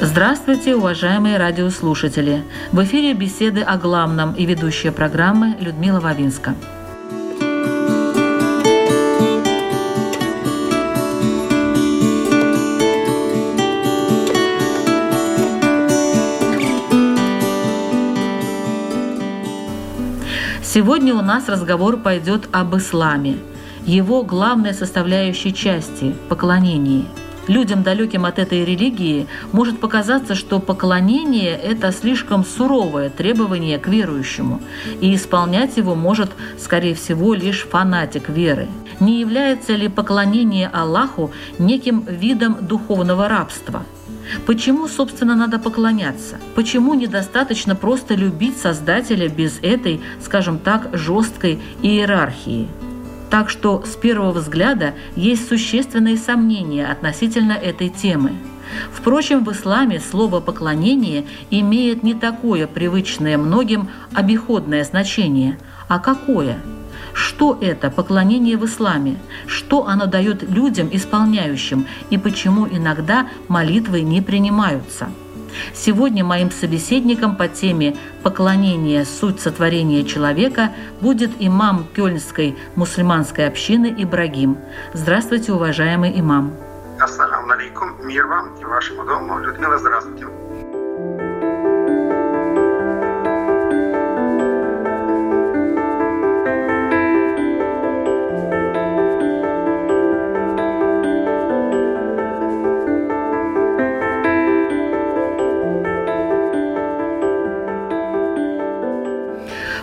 Здравствуйте, уважаемые радиослушатели! В эфире беседы о главном и ведущая программы Людмила Вавинска. Сегодня у нас разговор пойдет об исламе, его главной составляющей части – поклонении. Людям, далеким от этой религии, может показаться, что поклонение – это слишком суровое требование к верующему, и исполнять его может, скорее всего, лишь фанатик веры. Не является ли поклонение Аллаху неким видом духовного рабства? Почему, собственно, надо поклоняться? Почему недостаточно просто любить Создателя без этой, скажем так, жесткой иерархии? Так что с первого взгляда есть существенные сомнения относительно этой темы. Впрочем, в исламе слово «поклонение» имеет не такое привычное многим обиходное значение, а какое? Что это поклонение в исламе? Что оно дает людям, исполняющим, и почему иногда молитвы не принимаются? Сегодня моим собеседником по теме «Поклонение. Суть сотворения человека» будет имам Кёльнской мусульманской общины Ибрагим. Здравствуйте, уважаемый имам. Ассаламу алейкум, мир вам и вашему дому. Людмила, здравствуйте.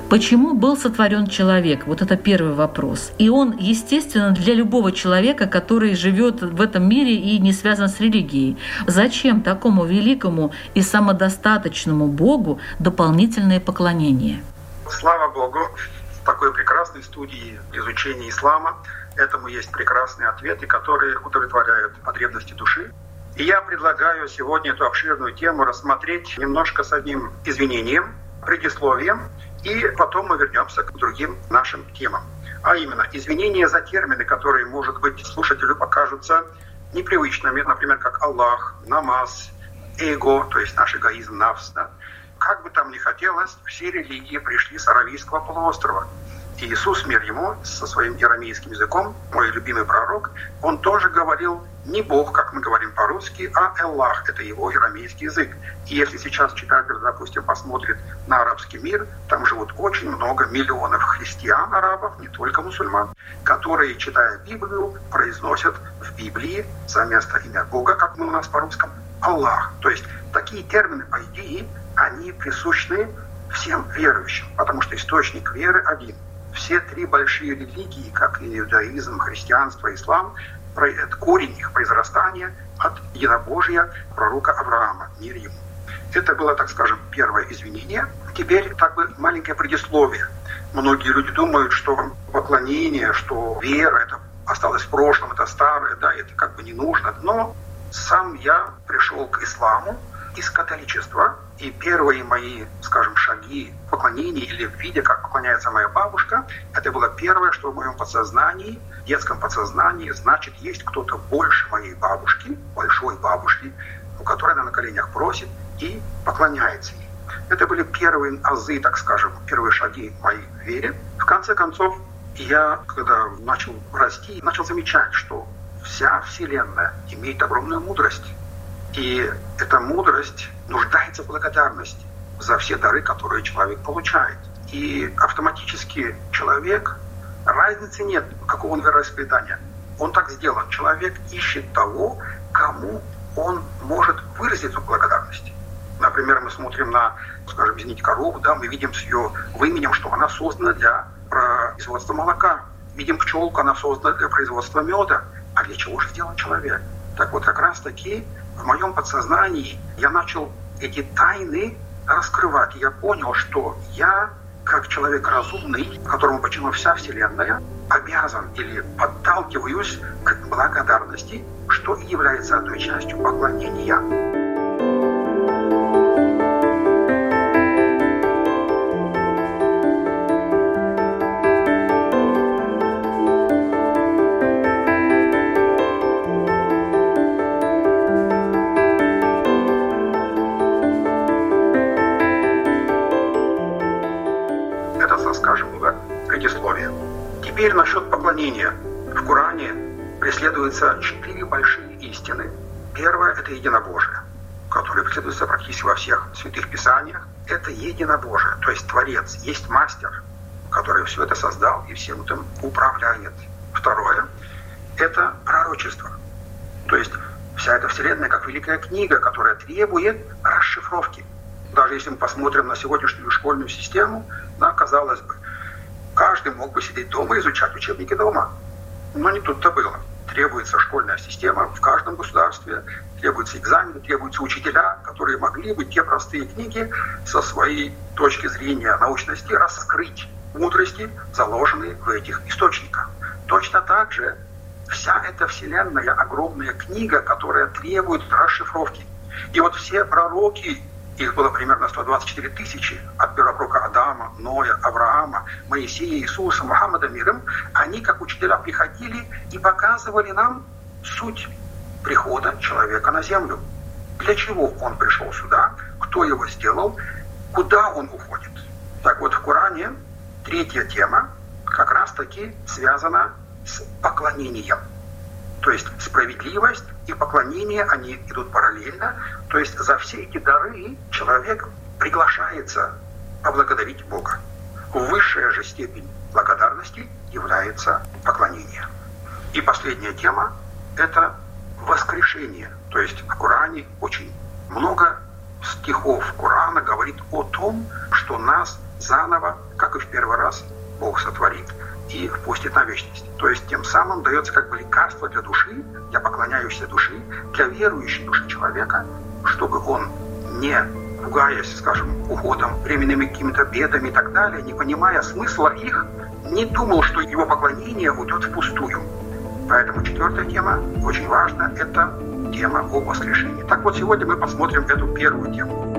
Почему был сотворен человек? Вот это первый вопрос. И он, естественно, для любого человека, который живет в этом мире и не связан с религией. Зачем такому великому и самодостаточному Богу дополнительное поклонение? Слава Богу, в такой прекрасной студии изучения ислама этому есть прекрасные ответы, которые удовлетворяют потребности души. И я предлагаю сегодня эту обширную тему рассмотреть немножко с одним извинением, предисловием, и потом мы вернемся к другим нашим темам. А именно, извинения за термины, которые, может быть, слушателю покажутся непривычными, например, как Аллах, намаз, эго, то есть наш эгоизм, нафс. Да? Как бы там ни хотелось, все религии пришли с аравийского полуострова. И Иисус, мир ему, со своим арамейским языком, мой любимый пророк, он тоже говорил не Бог, как мы говорим по-русски, а Аллах, это его арамейский язык. И если сейчас читатель, допустим, посмотрит на арабский мир, там живут очень много миллионов христиан, арабов, не только мусульман, которые, читая Библию, произносят в Библии за место имя Бога, как мы у нас по-русски, Аллах. То есть такие термины, по идее, они присущны всем верующим, потому что источник веры один. Все три большие религии, как и иудаизм, христианство, ислам, корень их произрастания от единобожия пророка Авраама, мир ему. Это было, так скажем, первое извинение. Теперь так бы маленькое предисловие. Многие люди думают, что поклонение, что вера, это осталось в прошлом, это старое, да, это как бы не нужно. Но сам я пришел к исламу из католичества, и первые мои, скажем, шаги поклонения или в виде, как поклоняется моя бабушка, это было первое, что в моем подсознании, детском подсознании, значит, есть кто-то больше моей бабушки, большой бабушки, у которой она на коленях просит и поклоняется ей. Это были первые азы, так скажем, первые шаги моей вере. В конце концов, я, когда начал расти, начал замечать, что вся Вселенная имеет огромную мудрость. И эта мудрость нуждается в благодарности за все дары, которые человек получает. И автоматически человек, разницы нет, какого он вероисповедания. Он так сделан. Человек ищет того, кому он может выразить в благодарности. Например, мы смотрим на, скажем, извините, корову, да, мы видим с ее выменем, что она создана для производства молока. Видим, пчелку, она создана для производства меда. А для чего же сделан человек? Так вот, как раз таки в моем подсознании я начал эти тайны раскрывать. И я понял, что я, как человек разумный, которому почему вся Вселенная, обязан или подталкиваюсь к благодарности, что и является одной частью поклонения. Теперь насчет поклонения. В Коране преследуются 4 большие истины. Первое – это единобожие, которое преследуется практически во всех святых писаниях. Это единобожие, то есть Творец, есть Мастер, который все это создал и всем этим управляет. Второе – это пророчество, то есть вся эта Вселенная как великая книга, которая требует расшифровки. Даже если мы посмотрим на сегодняшнюю школьную систему, да, казалось бы, каждый мог бы сидеть дома и изучать учебники дома. Но не тут-то было. Требуется школьная система в каждом государстве, требуются экзамены, требуются учителя, которые могли бы те простые книги со своей точки зрения научности раскрыть мудрости, заложенные в этих источниках. Точно так же вся эта вселенная, огромная книга, которая требует расшифровки. И вот все пророки, их было примерно 124 тысячи от первопрока Адама, Ноя, Авраама, Моисея, Иисуса, Мухаммада миром. Они, как учителя, приходили и показывали нам суть прихода человека на землю. Для чего он пришел сюда, кто его сделал, куда он уходит. Так вот, в Коране третья тема как раз-таки связана с поклонением. То есть справедливость и поклонение, они идут параллельно. То есть за все эти дары человек приглашается поблагодарить Бога. Высшая же степень благодарности является поклонение. И последняя тема – это воскрешение. То есть в Коране очень много стихов Корана говорит о том, что нас заново, как и в первый раз, Бог сотворит и впустит на вечность. То есть тем самым дается как бы лекарство для души, для поклоняющейся души, для верующей души человека, чтобы он, не пугаясь, скажем, уходом, временными какими-то бедами и так далее, не понимая смысла их, не думал, что его поклонение уйдет впустую. Поэтому четвертая тема, очень важна, это тема о воскрешении. Так вот, сегодня мы посмотрим эту первую тему.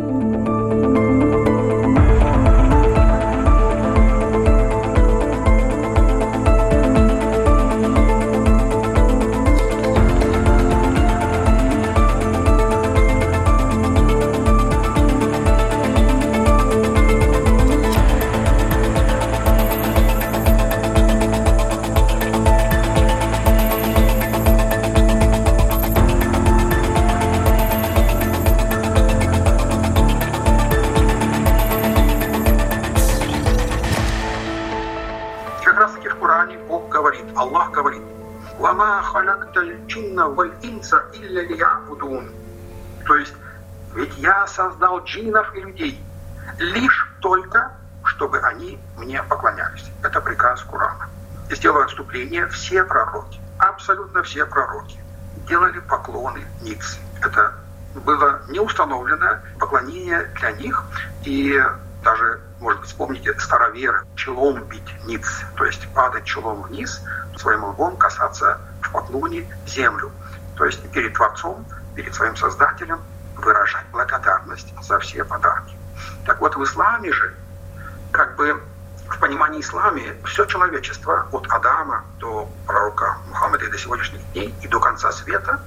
То есть, ведь я создал джиннов и людей лишь только, чтобы они мне поклонялись. Это приказ Корана. И сделаю отступление, все пророки, абсолютно все пророки делали поклоны ниц. Это было неустановленное поклонение для них. И даже, может быть, вспомните староверы, челом бить ниц, то есть падать челом вниз, своим лбом касаться в поклоне землю. То есть перед Творцом, перед своим Создателем выражать благодарность за все подарки. Так вот, в исламе же, как бы в понимании ислама, все человечество от Адама до пророка Мухаммада и до сегодняшних дней и до конца света,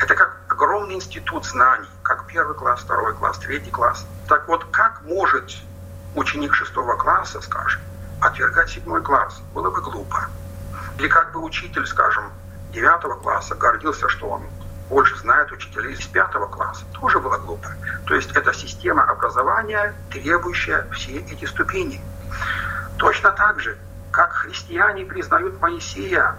это как огромный институт знаний, как первый класс, второй класс, третий класс. Так вот, как может ученик 6 класса, скажем, отвергать 7 класс? Было бы глупо. Или как бы учитель, скажем, 9 класса гордился, что он больше знает учителей из 5 класса. Тоже было глупо. То есть это система образования, требующая все эти ступени. Точно так же, как христиане признают Моисея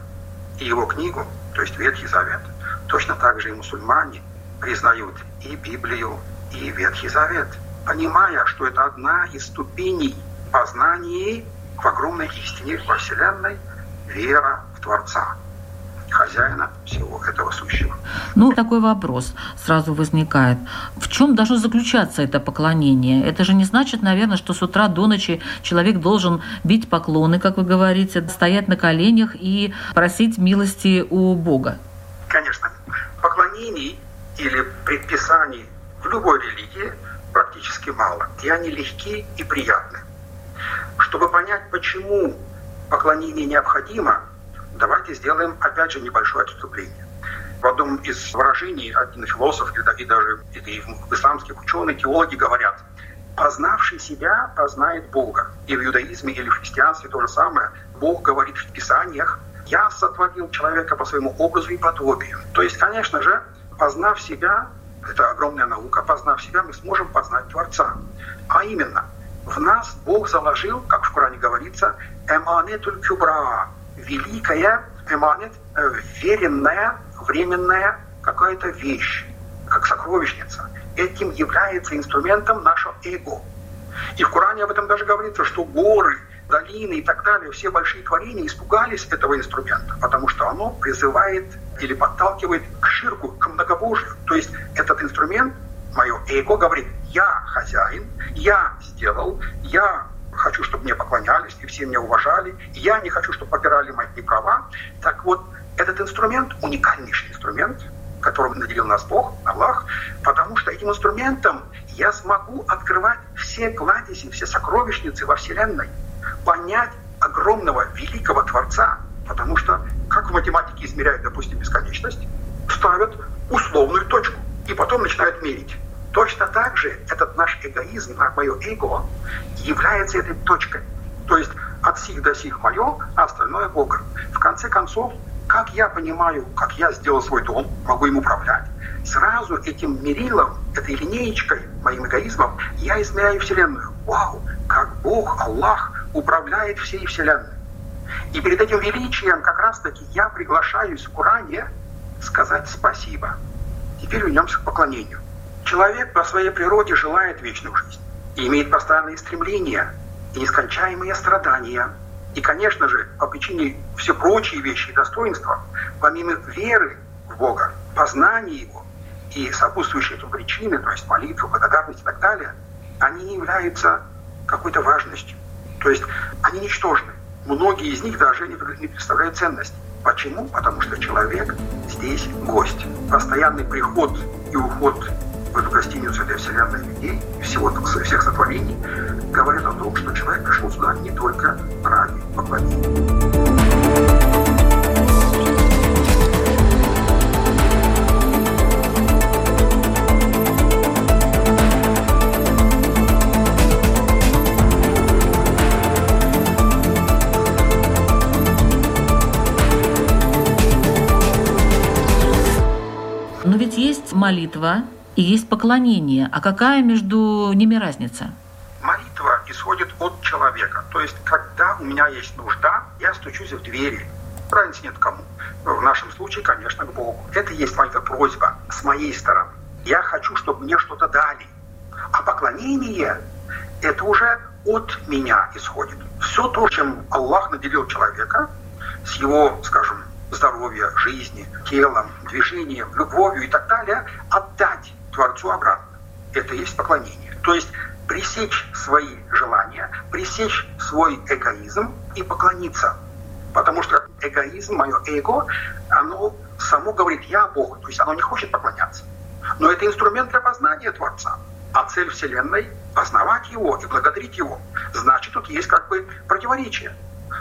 и его книгу, то есть Ветхий Завет, точно так же и мусульмане признают и Библию, и Ветхий Завет, понимая, что это одна из ступеней познаний в огромной истине во Вселенной, вера в Творца, хозяина всего этого сущего. Ну, такой вопрос сразу возникает. В чем должно заключаться это поклонение? Это же не значит, наверное, что с утра до ночи человек должен бить поклоны, как вы говорите, стоять на коленях и просить милости у Бога. Конечно. Поклонений или предписаний в любой религии практически мало. И они легки и приятны. Чтобы понять, почему поклонение необходимо, давайте сделаем, опять же, небольшое отступление. В одном из выражений один философ, и даже исламских ученых, теологи говорят: «Познавший себя познает Бога». И в иудаизме или в христианстве то же самое. Бог говорит в Писаниях: «Я сотворил человека по своему образу и подобию». То есть, конечно же, познав себя, это огромная наука, познав себя, мы сможем познать Творца. А именно, в нас Бог заложил, как в Коране говорится, «Эманетуль кубра», великая эманет, веренная, временная какая-то вещь, как сокровищница. Этим является инструментом нашего эго. И в Коране об этом даже говорится, что горы, долины и так далее, все большие творения испугались этого инструмента, потому что оно призывает или подталкивает к ширку, к многобожию. То есть этот инструмент, мое эго, говорит: я хозяин, я сделал, я хочу, чтобы мне поклонялись, и все меня уважали, и я не хочу, чтобы попирали мои права. Так вот, этот инструмент — уникальнейший инструмент, которым наделил нас Бог, Аллах, потому что этим инструментом я смогу открывать все кладези, все сокровищницы во Вселенной, понять огромного, великого Творца, потому что, как в математике измеряют, допустим, бесконечность, ставят условную точку и потом начинают мерить. Точно так же этот наш эгоизм, мое эго, является этой точкой. То есть от сих до сих мое, а остальное Бога. В конце концов, как я понимаю, как я сделал свой дом, могу им управлять, сразу этим мерилом, этой линеечкой, моим эгоизмом, я измеряю Вселенную. Вау, как Бог, Аллах управляет всей Вселенной. И перед этим величием как раз-таки я приглашаюсь в Коране сказать спасибо. Теперь вернемся к поклонению. Человек по своей природе желает вечную жизнь, и имеет постоянные стремления и нескончаемые страдания. И, конечно же, по причине все прочие вещи и достоинства, помимо веры в Бога, познания Его и сопутствующие этому причины, то есть молитвы, благодарность и так далее, они не являются какой-то важностью. То есть они ничтожны. Многие из них даже не представляют ценность. Почему? Потому что человек здесь гость. Постоянный приход и уход в эту гостиницу для вселенной людей и всех сотворений говорит о том, что человек пришел сюда не только ради поклонения. Но ведь есть молитва и есть поклонение. А какая между ними разница? Молитва исходит от человека. То есть, когда у меня есть нужда, я стучусь в двери. Разницы нет кому. В нашем случае, конечно, к Богу. Это и есть моя просьба с моей стороны. Я хочу, чтобы мне что-то дали. А поклонение — это уже от меня исходит. Все то, чем Аллах наделил человека, с его, скажем, здоровья, жизни, телом, движением, любовью и так далее, отдать Творцу обратно. Это и есть поклонение. То есть пресечь свои желания, пресечь свой эгоизм и поклониться. Потому что эгоизм, мое эго, оно само говорит: я Бог. То есть оно не хочет поклоняться. Но это инструмент для познания Творца. А цель Вселенной — познавать Его и благодарить Его. Значит, тут есть как бы противоречие.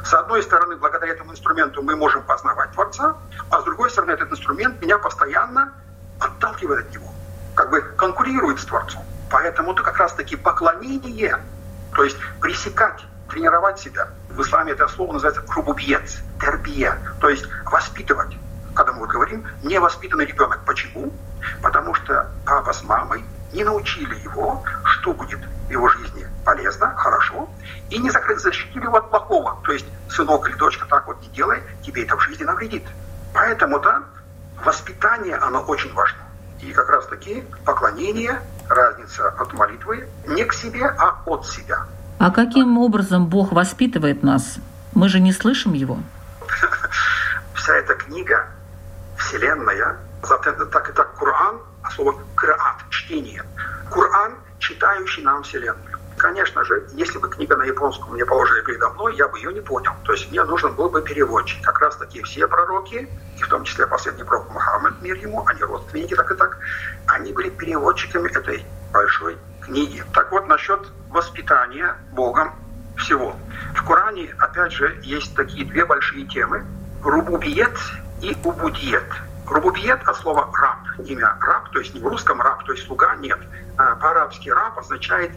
С одной стороны, благодаря этому инструменту мы можем познавать Творца, а с другой стороны, этот инструмент меня постоянно отталкивает от него, как бы конкурирует с Творцом. Поэтому это как раз-таки поклонение, то есть пресекать, тренировать себя. В исламе это слово называется «рубубиет», «тербия», то есть воспитывать. Когда мы говорим «невоспитанный ребенок». Почему? Потому что папа с мамой не научили его, что будет в его жизни полезно, хорошо, и не защитили его от плохого. То есть, сынок или дочка, так вот не делай, тебе это в жизни навредит. Поэтому, да, воспитание, оно очень важно. И как раз таки поклонение, разница от молитвы не к себе, а от себя. А каким образом Бог воспитывает нас? Мы же не слышим Его. вся эта книга, Вселенная, так и так Коран, а слово «краат» — чтение. Коран, читающий нам Вселенную. Конечно же, если бы книга на японском мне положили передо мной, я бы ее не понял. То есть мне нужен был бы переводчик. Как раз таки все пророки, и в том числе последний пророк Мухаммад, мир ему, они родственники, так и так, они были переводчиками этой большой книги. Так вот, насчет воспитания Богом всего. В Коране, опять же, есть такие две большие темы. Рубубиет и Убудиет. Рубубиет от слова «раб», имя «раб», то есть не в русском «раб», то есть «слуга», нет. По-арабски «раб» означает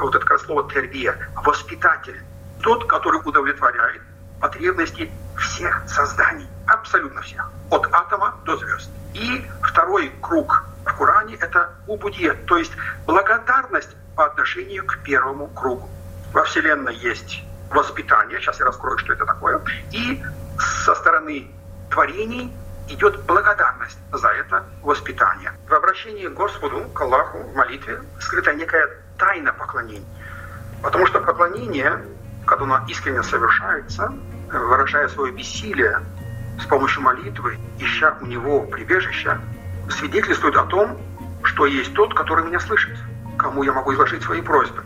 вот это слово «тербия», воспитатель, тот, который удовлетворяет потребности всех созданий, абсолютно всех, от атома до звезд. И второй круг в Коране — это убудиет, то есть благодарность по отношению к первому кругу. Во Вселенной есть воспитание, сейчас я раскрою, что это такое, и со стороны творений идет благодарность за это воспитание. В обращении к Господу, к Аллаху, в молитве скрыта некая тайна поклонения. Потому что поклонение, когда оно искренне совершается, выражая свое бессилие с помощью молитвы, ища у него прибежища, свидетельствует о том, что есть тот, который меня слышит, кому я могу изложить свои просьбы.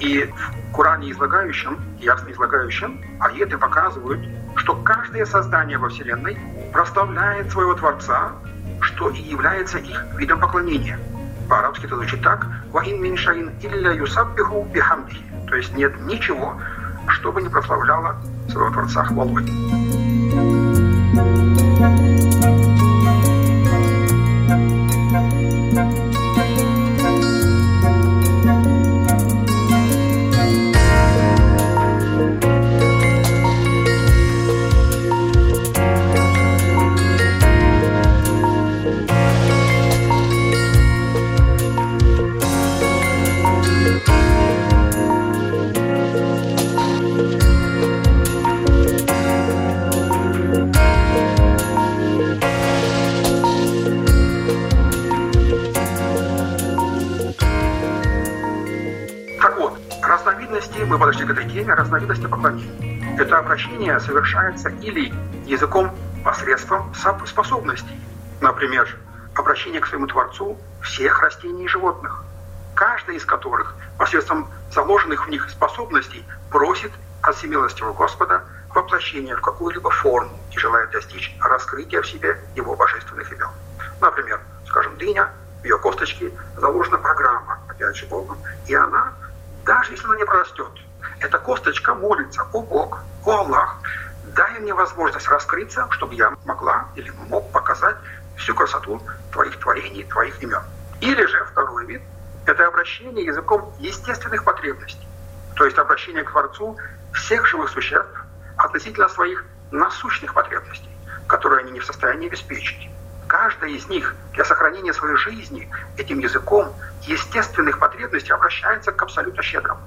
И в Коране излагающем, ясно излагающем, аяты показывают, что каждое создание во Вселенной прославляет своего Творца, что и является их видом поклонения. По-арабски это звучит так: «Ваин мин шаин илля юсаббиху бихамдихи». То есть нет ничего, что бы не прославляло своего Творца хвалой. Мы подошли к этой теме разновидности поклонения. Это обращение совершается или языком посредством способностей. Например, обращение к своему Творцу всех растений и животных, каждый из которых посредством заложенных в них способностей просит от всемилостивого Господа воплощения в какую-либо форму и желает достичь раскрытия в себе его божественных имен. Например, скажем, дыня, в ее косточке заложена программа, опять же, Богом, и она, даже если она не прорастет, эта косточка молится: «О Бог, о Аллах, дай мне возможность раскрыться, чтобы я могла или мог показать всю красоту твоих творений, твоих имен». Или же второй вид — это обращение языком естественных потребностей, то есть обращение к Творцу всех живых существ относительно своих насущных потребностей, которые они не в состоянии обеспечить. Каждая из них для сохранения своей жизни этим языком естественных потребностей обращается к абсолютно щедрому,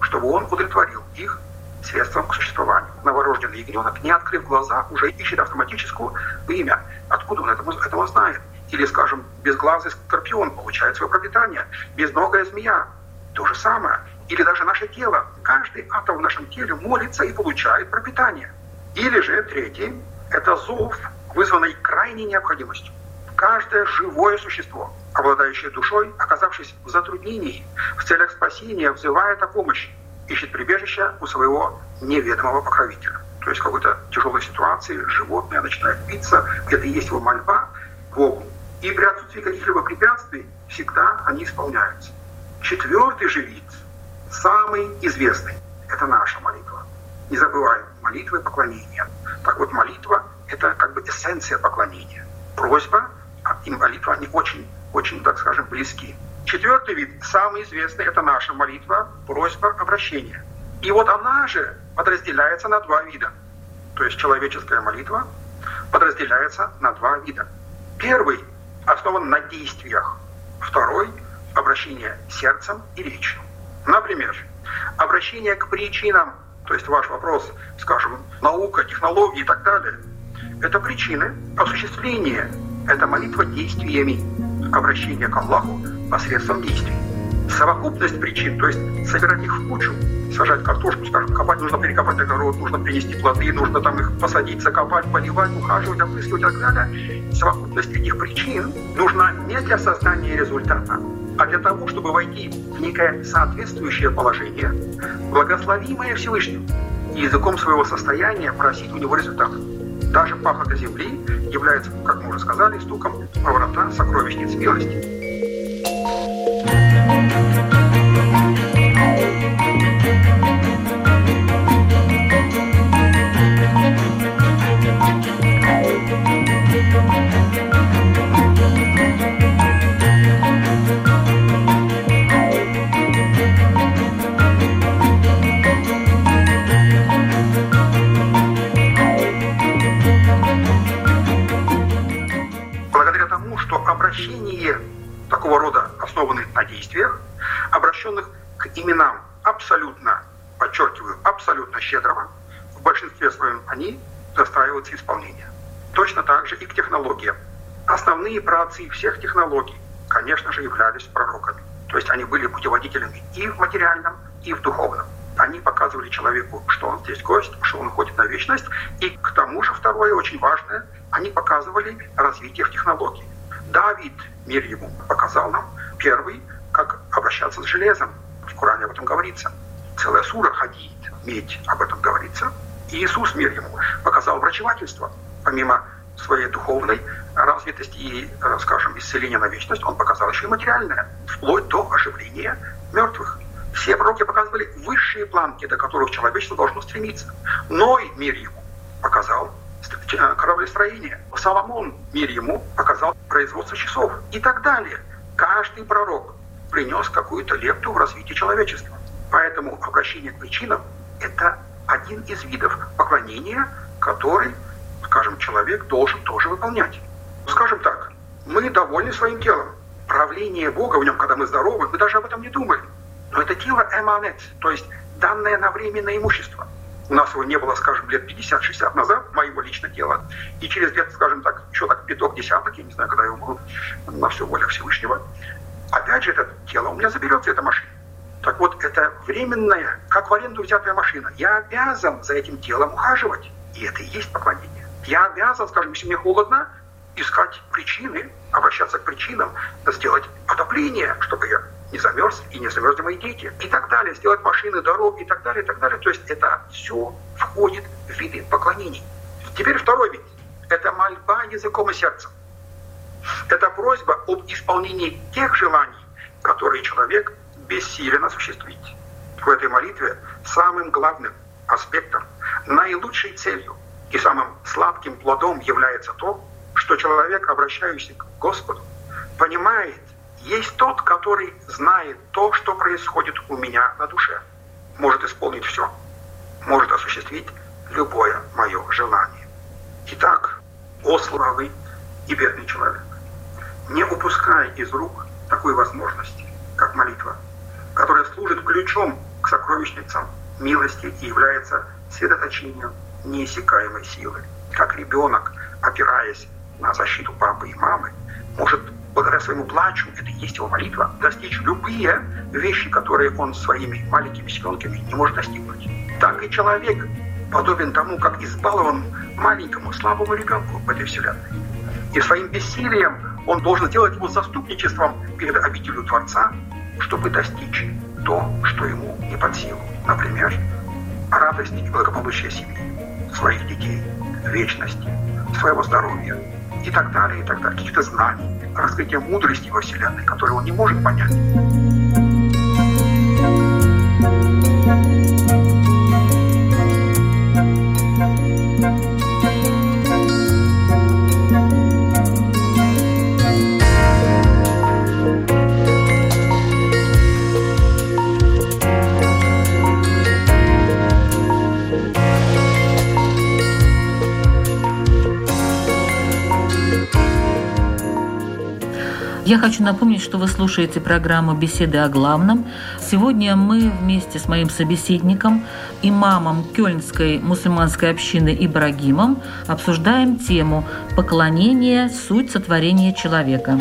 чтобы он удовлетворил их средством к существованию. Новорожденный ягненок, не открыв глаза, уже ищет автоматическую имя. Откуда он этого знает? Или, скажем, безглазый скорпион получает свое пропитание, безногая змея — то же самое. Или даже наше тело. Каждый атом в нашем теле молится и получает пропитание. Или же, третий, это зов, вызванной крайней необходимостью. Каждое живое существо, обладающее душой, оказавшись в затруднении, в целях спасения, взывает о помощи, ищет прибежища у своего неведомого покровителя. То есть в какой-то тяжелой ситуации животное начинает биться, где-то есть его мольба Богу. И при отсутствии каких-либо препятствий всегда они исполняются. Четвертый же вид, самый известный, это наша молитва. Не забываем молитвы поклонения. Так вот, молитва — это как бы эссенция поклонения. Просьба и молитва, они очень, так скажем, близки. Четвертый вид, самый известный, это наша молитва, просьба, обращение. И вот она же подразделяется на два вида. То есть человеческая молитва подразделяется на два вида. Первый основан на действиях. Второй — обращение сердцем и речью. Например, обращение к причинам, то есть ваш вопрос, скажем, наука, технологии и так далее, это причины осуществления, это молитва действиями, обращение к Аллаху посредством действий. совокупность причин, то есть собирать их в кучу, сажать картошку, скажем, копать, нужно перекопать огород, нужно принести плоды, нужно там их посадить, закопать, поливать, ухаживать, опрыскивать и так далее. Совокупность этих причин нужна не для создания результата, а для того, чтобы войти в некое соответствующее положение, благословимое Всевышним, и языком своего состояния просить у него результата. Даже пахота земли является, как мы уже сказали, стуком во врата сокровищниц милости. Благодаря тому, что обращение такого рода, основанных на действиях, обращенных к именам абсолютно, подчеркиваю, абсолютно щедрого, в большинстве своем они достраиваются исполнения. Точно так же и к технологиям. Основные праотцы всех технологий, конечно же, являлись пророками. То есть они были путеводителями и в материальном, и в духовном. Они показывали человеку, что он здесь гость, что он уходит на вечность. И к тому же второе, очень важное, они показывали развитие в технологии. Давид, мир ему, показал нам первый, как обращаться с железом. В Коране об этом говорится. Целая сура Хадид, медь, об этом говорится. И Иисус, мир ему, показал врачевательство. Помимо своей духовной развитости и, скажем, исцеления на вечность, он показал еще и материальное, вплоть до оживления мертвых. Все пророки показывали высшие планки, до которых человечество должно стремиться. Ной, мир ему, показал кораблестроение. Соломон, мир ему, показал производство часов и так далее. Каждый пророк принес какую-то лепту в развитие человечества. Поэтому обращение к причинам – это один из видов поклонения, который, скажем, человек должен тоже выполнять. Скажем так, мы довольны своим телом. Правление Бога в нем, когда мы здоровы, мы даже об этом не думаем. Но это тело эманет, то есть данное на временное имущество. У нас его не было, скажем, лет 50-60 назад, моего личного тела. И через лет, скажем так, еще так пяток-десяток, я не знаю, когда я умру, на всю волю Всевышнего, опять же это тело у меня заберется, эта машина. Так вот, это временная, как в аренду взятая машина. Я обязан за этим телом ухаживать. И это и есть поклонение. Я обязан, скажем, если мне холодно, искать причины, обращаться к причинам, сделать отопление, чтобы я не замерз и не замерзли мои дети, и так далее, сделать машины, дороги, и так далее, и так далее. То есть это все входит в виды поклонений. Теперь второй вид. Это мольба языком и сердцем. Это просьба об исполнении тех желаний, которые человек бессилен осуществить. В этой молитве самым главным аспектом, наилучшей целью и самым сладким плодом является то, что человек, обращающийся к Господу, понимает, есть тот, который знает то, что происходит у меня на душе. Может исполнить все. Может осуществить любое мое желание. Итак, о славы и бедный человек, не упускай из рук такой возможности, как молитва, которая служит ключом к сокровищницам милости и является средоточением неиссякаемой силы. Как ребенок, опираясь на защиту папы и мамы, может благодаря своему плачу, это и есть его молитва, достичь любые вещи, которые он своими маленькими силенками не может достигнуть. Так и человек подобен тому, как избалован маленькому слабому ребенку в этой вселенной. И своим бессилием он должен делать его заступничеством перед обителью Творца, чтобы достичь то, что ему не под силу. Например, радость и благополучие семьи, своих детей, вечности, своего здоровья и так далее, каких-то знаний, раскрытие мудрости во Вселенной, которую он не может понять. Я хочу напомнить, что вы слушаете программу «Беседы о главном». Сегодня мы вместе с моим собеседником, имамом Кёльнской мусульманской общины Ибрагимом, обсуждаем тему «Поклонение. Суть сотворения человека».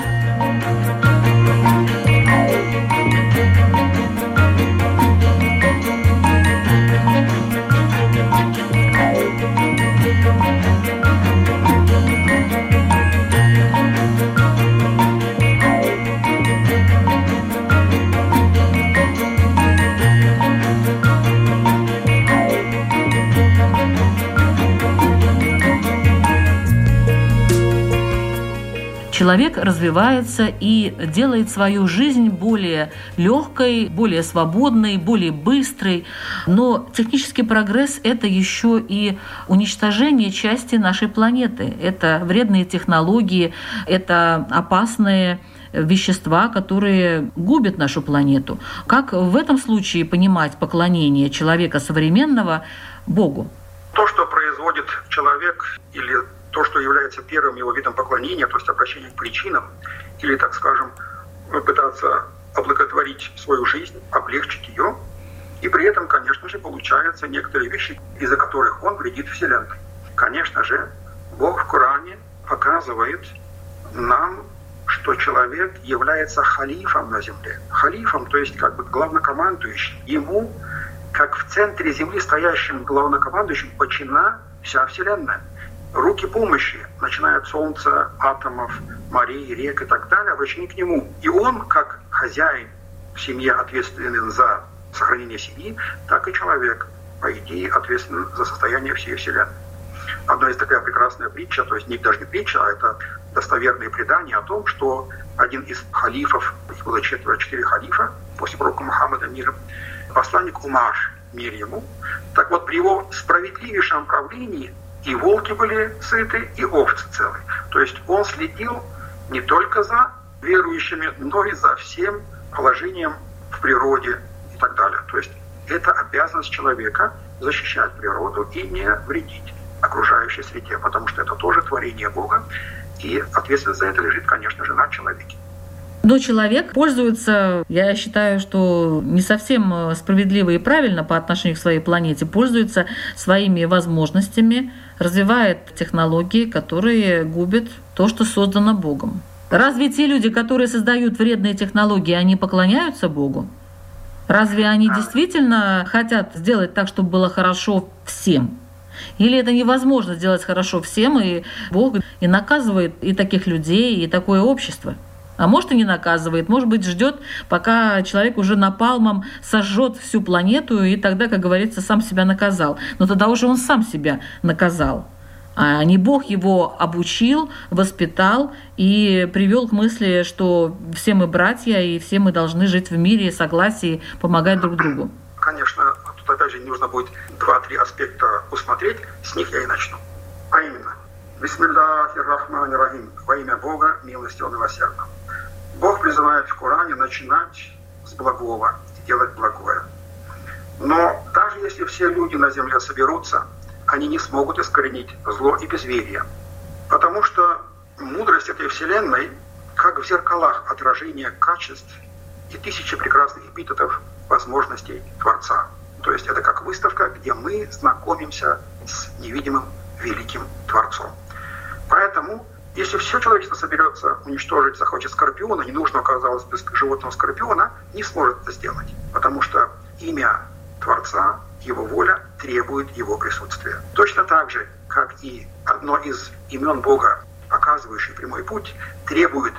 человек развивается и делает свою жизнь более легкой, более свободной, более быстрой. Но технический прогресс – это еще и уничтожение части нашей планеты. Это вредные технологии, это опасные вещества, которые губят нашу планету. Как в этом случае понимать поклонение человека современного Богу? То, что производит человек, или то, что является первым его видом поклонения, то есть обращение к причинам, или, так скажем, пытаться облаготворить свою жизнь, облегчить ее, и при этом, конечно же, получаются некоторые вещи, из-за которых он вредит Вселенной. Конечно же, Бог в Коране показывает нам, что человек является халифом на земле. Халифом, то есть как бы главнокомандующим. Ему, как в центре земли стоящим главнокомандующим, подчинена вся Вселенная. Руки помощи, начиная от солнца, атомов, морей, рек и так далее, обращены к нему. И он, как хозяин в семье, ответственен за сохранение семьи, так и человек, по идее, ответственен за состояние всей Вселенной. Одна из такая прекрасная притча, то есть не даже не притча, а это достоверные предания о том, что один из халифов, их было четыре халифа, после пророка Мухаммада мира, посланник Умар, мир ему. Так вот, при его справедливейшем правлении и волки были сыты, и овцы целы. То есть он следил не только за верующими, но и за всем положением в природе и так далее. То есть это обязанность человека защищать природу и не вредить окружающей среде, потому что это тоже творение Бога, и ответственность за это лежит, конечно же, на человеке. Но человек пользуется, я считаю, что не совсем справедливо и правильно по отношению к своей планете, пользуется своими возможностями, развивает технологии, которые губят то, что создано Богом. Разве те люди, которые создают вредные технологии, они поклоняются Богу? Разве они действительно хотят сделать так, чтобы было хорошо всем? Или это невозможно сделать хорошо всем, и Бог и наказывает и таких людей, и такое общество? А может, и не наказывает, может быть, ждет, пока человек уже напалмом сожжет всю планету, и тогда, как говорится, сам себя наказал. Но тогда уже он сам себя наказал, а не Бог его обучил, воспитал и привел к мысли, что все мы братья, и все мы должны жить в мире, согласии, помогать друг другу. Конечно, тут опять же нужно будет 2-3 аспекта усмотреть, с них я и начну. А именно, бисмиллахи рахмани рахим, во имя Бога, милостивого и милосердного. Бог призывает в Коране начинать с благого и делать благое. Но даже если все люди на земле соберутся, они не смогут искоренить зло и безверие. Потому что мудрость этой Вселенной, как в зеркалах отражение качеств и тысячи прекрасных эпитетов возможностей Творца. То есть это как выставка, где мы знакомимся с невидимым великим Творцом. Поэтому если все человечество соберется уничтожить, захочет скорпиона, ненужного, казалось бы, животного скорпиона, не сможет это сделать, потому что имя Творца, его воля требует его присутствия. Точно так же, как и одно из имен Бога, показывающий прямой путь, требует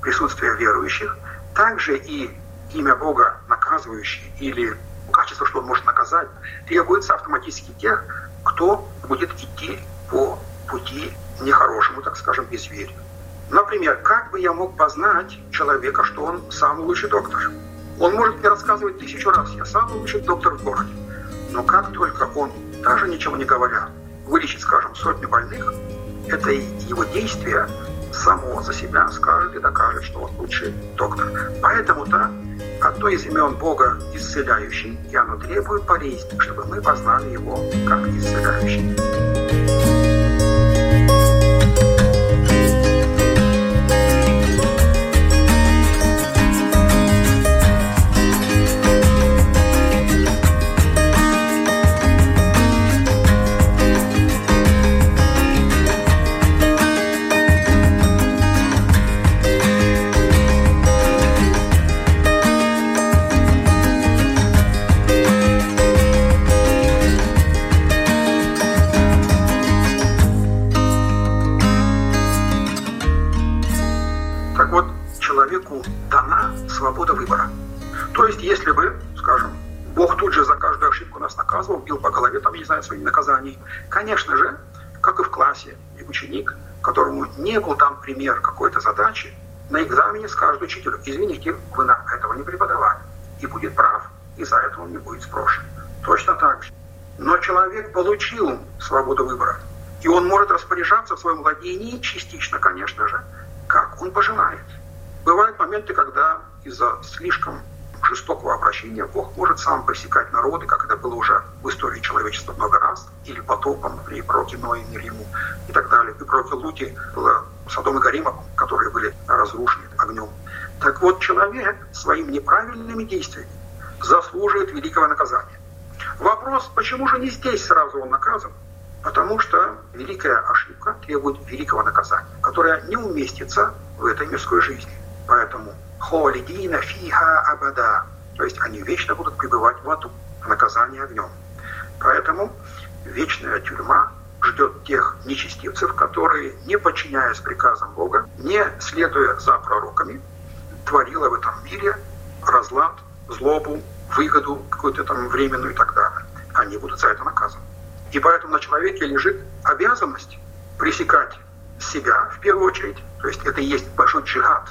присутствия верующих, также и имя Бога, наказывающий, или качество, что он может наказать, требуется автоматически тех, кто будет идти по пути нехорошему, так скажем, безверию. Например, как бы я мог познать человека, что он самый лучший доктор? Он может мне рассказывать 1000 раз, я самый лучший доктор в городе. Но как только он, даже ничего не говоря, вылечит, скажем, 100 больных, это его действие само за себя скажет и докажет, что он лучший доктор. Поэтому-то одно из имен Бога исцеляющий, и оно требует болезни, чтобы мы познали его как исцеляющий. Наказаний. Конечно же, как и в классе, и ученик которому не был там пример какой-то задачи, на экзамене скажет учителю: извините, вы нам этого не преподавали. И будет прав, и за это он не будет спрошен. Точно так же. Но человек получил свободу выбора, и он может распоряжаться в своем владении частично, конечно же, как он пожелает. Бывают моменты, когда из-за слишком жестокого обращения Бог может сам пресекать народы, как это было уже в истории человечества много раз, или потопом, при пророке Ное, мир ему, и так далее. При пророке Луте было Содом и Гоморра, которые были разрушены огнем. Так вот, человек своими неправильными действиями заслуживает великого наказания. Вопрос, почему же не здесь сразу он наказан? Потому что великая ошибка требует великого наказания, которое не уместится в этой мирской жизни. Поэтому «холидина фиха абада», то есть они вечно будут пребывать в аду, в наказании огнем. Поэтому вечная тюрьма ждет тех нечестивцев, которые, не подчиняясь приказам Бога, не следуя за пророками, творила в этом мире разлад, злобу, выгоду какую-то там временную и так далее. Они будут за это наказаны. И поэтому на человеке лежит обязанность пресекать себя в первую очередь. То есть это и есть большой джихад.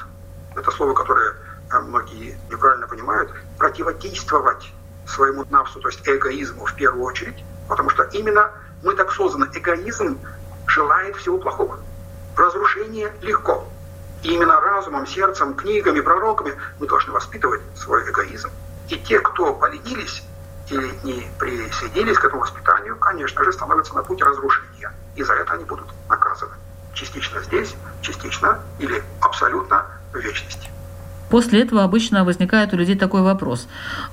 Это слово, которое многие неправильно понимают. Противодействовать своему нафсу, то есть эгоизму в первую очередь. Потому что именно мы так созданы. Эгоизм желает всего плохого. Разрушение легко. И именно разумом, сердцем, книгами, пророками мы должны воспитывать свой эгоизм. И те, кто поленились или не присоединились к этому воспитанию, конечно же, становятся на путь разрушения. И за это они будут наказаны. Частично здесь, частично или абсолютно в вечности. После этого обычно возникает у людей такой вопрос.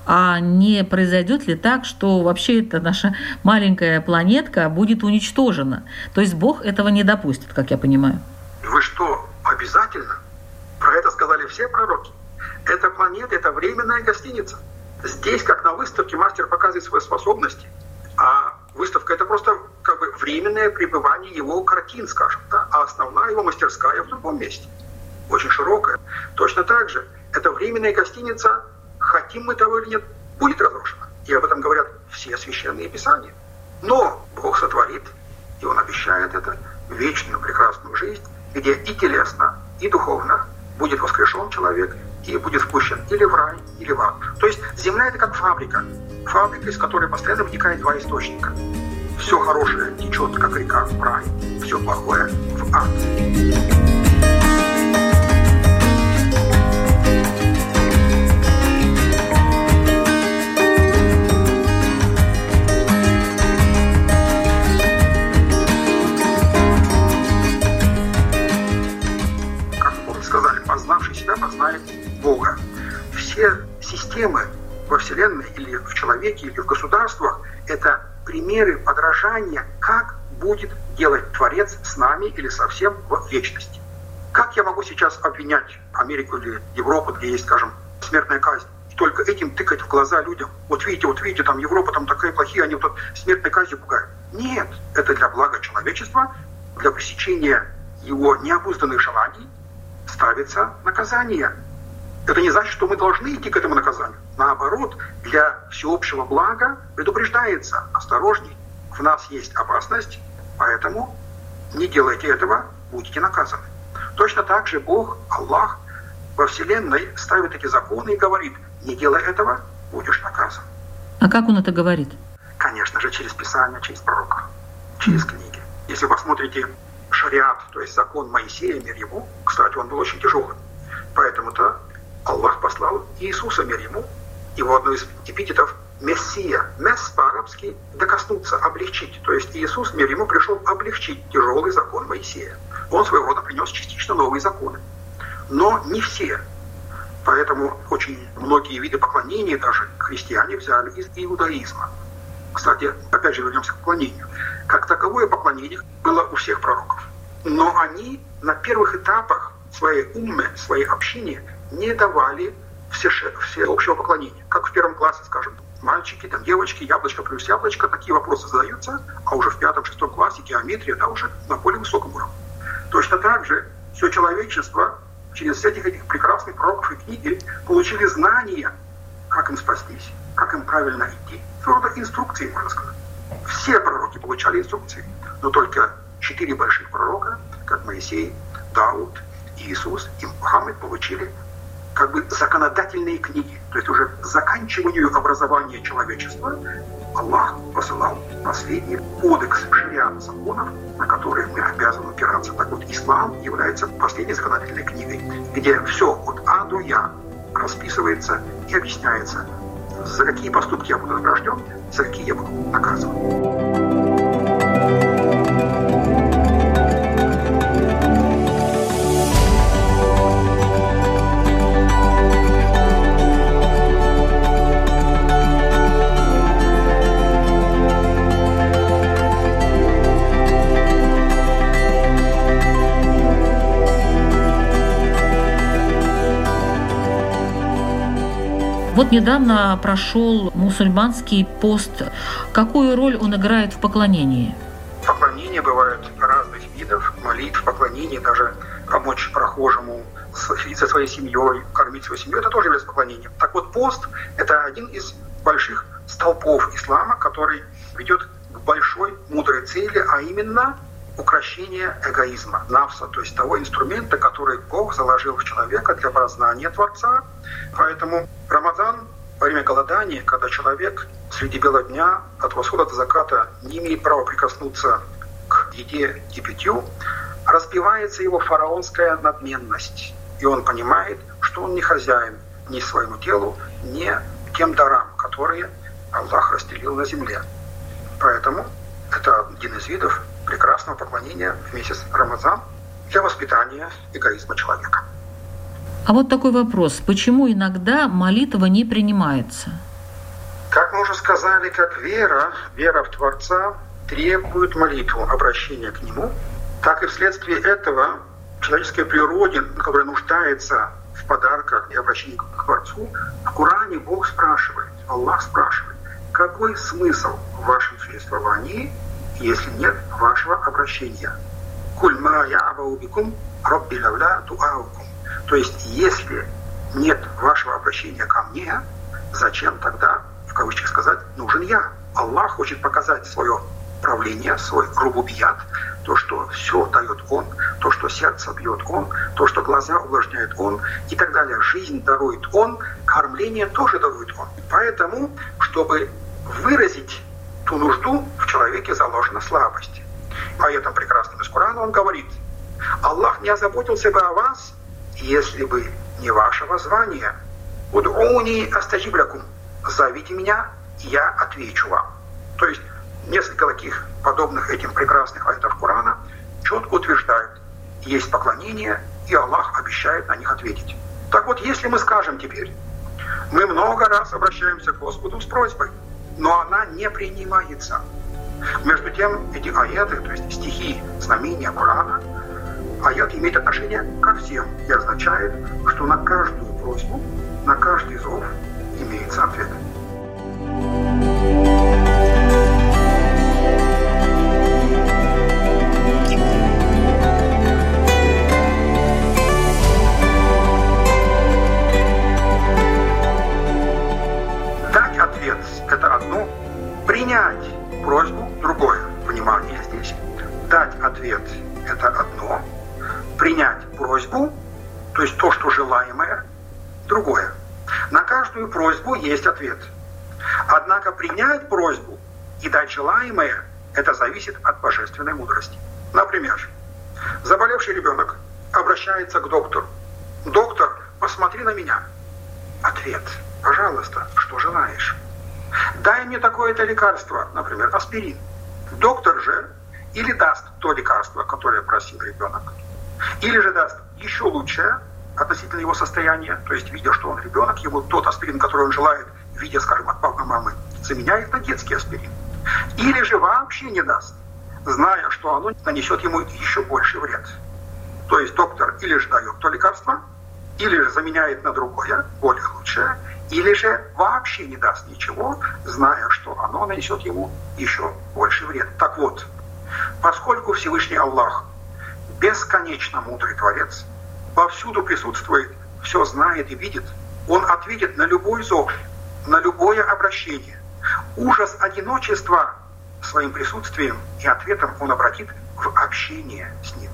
А не произойдет ли так, что вообще эта наша маленькая планетка будет уничтожена? То есть Бог этого не допустит, как я понимаю. Вы что, обязательно? Про это сказали все пророки. Эта планета — это временная гостиница. Здесь, как на выставке, мастер показывает свои способности, а выставка — это просто как бы временное пребывание его картин, скажем так, а основная его мастерская в другом месте, очень широкая. Точно так же, это временная гостиница, хотим мы того или нет, будет разрушена. И об этом говорят все священные писания. Но Бог сотворит, и Он обещает это, вечную прекрасную жизнь, где и телесно, и духовно будет воскрешен человек, и будет впущен или в рай, или в ад. То есть земля — это как фабрика. Фабрика, из которой постоянно вытекает два источника. Все хорошее течет, как река, в рай, все плохое — в ад. Как помните, сказали, познавший себя познает Бога. Все системы во Вселенной или в человеке, или в государствах — это примеры подражания, как будет делать Творец с нами или совсем в вечности. Как я могу сейчас обвинять Америку или Европу, где есть, скажем, смертная казнь, и только этим тыкать в глаза людям? Вот видите, там Европа, там такая плохие, они вот смертной казнью пугают. Нет, это для блага человечества, для пресечения его необузданных желаний ставится наказание. Это не значит, что мы должны идти к этому наказанию. Наоборот, для всеобщего блага предупреждается: осторожней, в нас есть опасность, поэтому не делайте этого, будете наказаны. Точно так же Бог, Аллах, во Вселенной ставит эти законы и говорит: не делай этого, будешь наказан. А как Он это говорит? Конечно же, через Писание, через пророков, через книги. Если вы посмотрите Шариат, то есть закон Моисея, мир ему, кстати, он был очень тяжелым, поэтому-то Аллах послал Иисуса, мир ему, его одно из эпитетов «Мессия». «Месс» по-арабски «докоснуться», «облегчить». То есть Иисус, мир ему, пришел облегчить тяжелый закон Моисея. Он своего рода принес частично новые законы. Но не все. Поэтому очень многие виды поклонения даже христиане взяли из иудаизма. Кстати, опять же вернемся к поклонению. Как таковое поклонение было у всех пророков. Но они на первых этапах своей уммы, своей общине не давали всеобщего поклонения. Как в первом классе, скажем, мальчики, там, девочки, яблочко плюс яблочко, такие вопросы задаются, а уже в пятом-шестом классе геометрия, да, уже на более высоком уровне. Точно так же все человечество через всяких этих прекрасных пророков и книги получили знания, как им спастись, как им правильно идти. Своего рода инструкции, можно сказать. Все пророки получали инструкции, но только 4 больших пророка как Моисей, Давид, Иисус и Мухаммад получили как бы законодательные книги. То есть уже к заканчиванию образования человечества Аллах посылал последний кодекс шариат законов, на которые мы обязаны опираться. Так вот, ислам является последней законодательной книгой, где все от А до Я расписывается и объясняется, за какие поступки я буду награжден, за какие я буду наказан. Вот недавно прошел мусульманский пост. Какую роль он играет в поклонении? Поклонения бывают разных видов. Молитв, поклонения, даже помочь прохожему, со своей семьей, кормить свою семью. Это тоже является поклонением. Так вот, пост – это один из больших столпов ислама, который ведет к большой мудрой цели, а именно укрощение эгоизма, нафса, то есть того инструмента, который Бог заложил в человека для познания Творца. Поэтому Рамадан, во время голодания, когда человек среди бела дня от восхода до заката не имеет права прикоснуться к еде и питью, разбивается его фараонская надменность. И он понимает, что он не хозяин ни своему телу, ни тем дарам, которые Аллах расстелил на земле. Поэтому это один из видов прекрасного поклонения в месяц Рамазан для воспитания эгоизма человека. А вот такой вопрос. Почему иногда молитва не принимается? Как мы уже сказали, как вера в Творца требует молитву, обращения к Нему, так и вследствие этого человеческой природе, которая нуждается в подарках и обращении к Творцу, в Коране Бог спрашивает, Аллах спрашивает, какой смысл в вашем существовании, если нет вашего обращения? «Куль ма я'бау бикум, робби лавля дуаукум». То есть, если нет вашего обращения ко мне, зачем тогда, в кавычках сказать, нужен я? Аллах хочет показать свое правление, свой рубубиет, то, что все дает Он, то, что сердце бьет Он, то, что глаза увлажняет Он и так далее. Жизнь дарует Он, кормление тоже дарует Он. Поэтому, чтобы выразить ту нужду, в человеке заложена слабость. Поэтому прекрасно из Корана он говорит: «Аллах не озаботился бы о вас, если бы не вашего звания. Уд'уни астаджиб лякум. Зовите меня, и я отвечу вам». То есть несколько таких подобных этим прекрасных аятов Корана четко утверждают, есть поклонение, и Аллах обещает на них ответить. Так вот, если мы скажем теперь, мы много раз обращаемся к Господу с просьбой, но она не принимается. Между тем, эти аяты, то есть стихи, знамения Корана, аят имеет отношение ко всем и означает, что на каждую просьбу, на каждый зов имеется ответ. Дать ответ – это одно, принять просьбу – другое. Внимание здесь. Дать ответ – это одно, принять просьбу, то есть то, что желаемое, другое. На каждую просьбу есть ответ. Однако принять просьбу и дать желаемое – это зависит от божественной мудрости. Например, заболевший ребенок обращается к доктору. «Доктор, посмотри на меня». Ответ: «Пожалуйста, что желаешь? Дай мне такое-то лекарство, например, аспирин». Доктор же или даст то лекарство, которое просил ребенок, или же даст еще лучшее относительно его состояния, то есть, видя, что он ребенок, ему тот аспирин, который он желает, видя, скажем, от папы и мамы, заменяет на детский аспирин. Или же вообще не даст, зная, что оно нанесет ему еще больше вред. То есть доктор или же дает то лекарство, или же заменяет на другое, более лучшее, или же вообще не даст ничего, зная, что оно нанесет ему еще больше вред. Так вот, поскольку Всевышний Аллах бесконечно мудрый Творец, повсюду присутствует, все знает и видит, Он ответит на любой зов, на любое обращение. Ужас одиночества своим присутствием и ответом Он обратит в общение с Ним.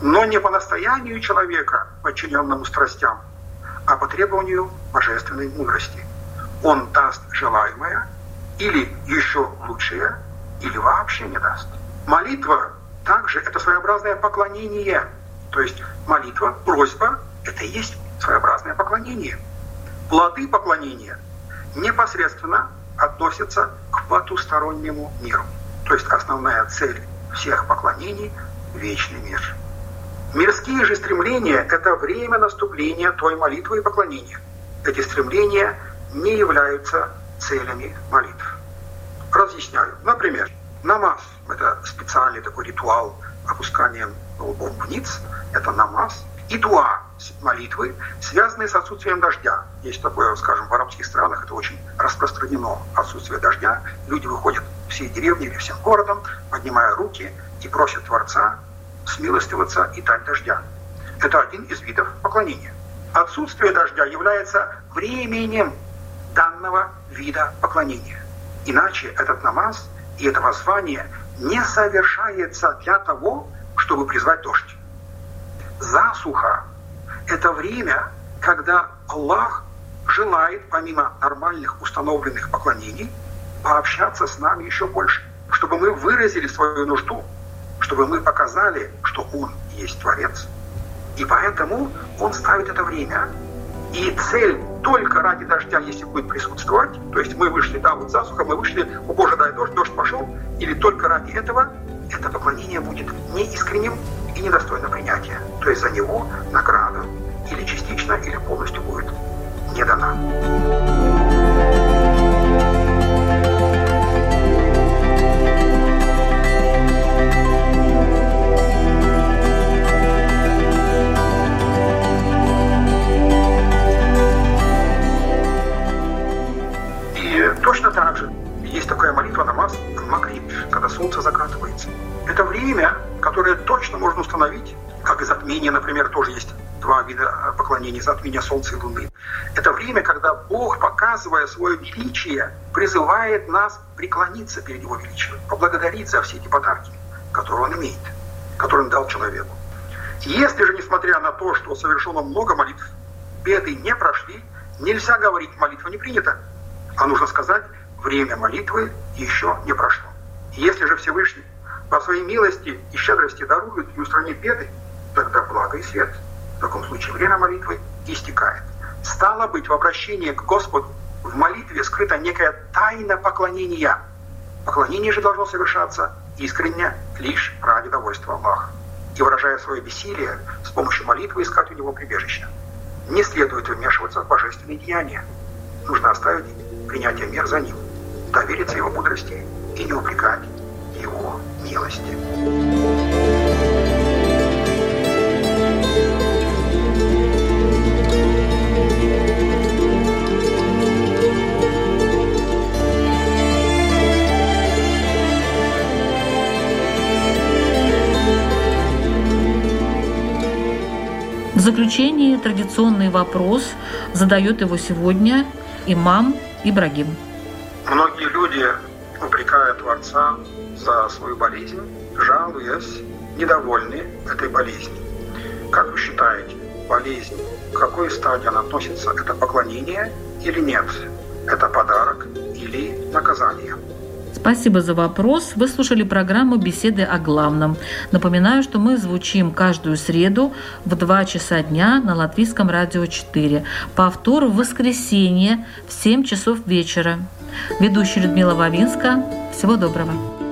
но не по настоянию человека, подчиненному страстям, а по требованию божественной мудрости. Он даст желаемое, или еще лучшее, или вообще не даст. Молитва также это своеобразное поклонение. То есть молитва, просьба — это и есть своеобразное поклонение. Плоды поклонения непосредственно относятся к потустороннему миру. То есть основная цель всех поклонений — вечный мир. Мирские же стремления — это время наступления той молитвы и поклонения. Эти стремления не являются целями молитв. Разъясняю. Например, намаз — это специальный такой ритуал опусканием лбом вниз. Это намаз. И дуа — молитвы, связанные с отсутствием дождя. Есть такое, скажем, в арабских странах это очень распространено. Отсутствие дождя. Люди выходят всей деревней или всем городом, поднимая руки и просят Творца смилостиваться и дать дождя. Это один из видов поклонения. Отсутствие дождя является временем данного вида поклонения. Иначе этот намаз и это воззвание не совершается для того, чтобы призвать дождь. Засуха — это время, когда Аллах желает, помимо нормальных установленных поклонений, пообщаться с нами еще больше, чтобы мы выразили свою нужду, чтобы мы показали, что Он есть Творец. И поэтому Он ставит это время. И цель только ради дождя, если будет присутствовать, то есть мы вышли, да, вот засуха, мы вышли, о Боже, дай дождь, дождь пошел, или только ради этого, это поклонение будет неискренним и недостойно принятия. То есть за него награда или частично, или полностью будет не дана. Точно так же есть такая молитва намаз магриб, когда солнце закатывается. Это время, которое точно можно установить, как и затмение, например, тоже есть два вида поклонений, затмение солнца и луны. Это время, когда Бог, показывая свое величие, призывает нас преклониться перед Его величием, поблагодарить за все эти подарки, которые Он имеет, которые Он дал человеку. Если же, несмотря на то, что совершено много молитв, беды не прошли, нельзя говорить «молитва не принята», а нужно сказать, время молитвы еще не прошло. Если же Всевышний по своей милости и щедрости дарует и устранит беды, тогда благо и свет. В таком случае время молитвы истекает. Стало быть, в обращении к Господу в молитве скрыта некая тайна поклонения. Поклонение же должно совершаться искренне лишь ради довольства Аллаха. И выражая свое бессилие, с помощью молитвы искать у него прибежище. Не следует вмешиваться в божественные деяния. Нужно оставить принятие мер за ним, довериться его мудрости и не упрекать его милости. В заключение традиционный вопрос задает его сегодня имам Ибрагим. Многие люди упрекают Творца за свою болезнь, жалуясь, недовольны этой болезнью. Как вы считаете, болезнь, к какой стадии она относится? Это поклонение или нет? Это подарок или наказание? Спасибо за вопрос. Вы слушали программу «Беседы о главном». Напоминаю, что мы звучим каждую среду в 2 часа дня на Латвийском радио 4. Повтор в воскресенье в 7 часов вечера. Ведущая Людмила Вавинская. Всего доброго.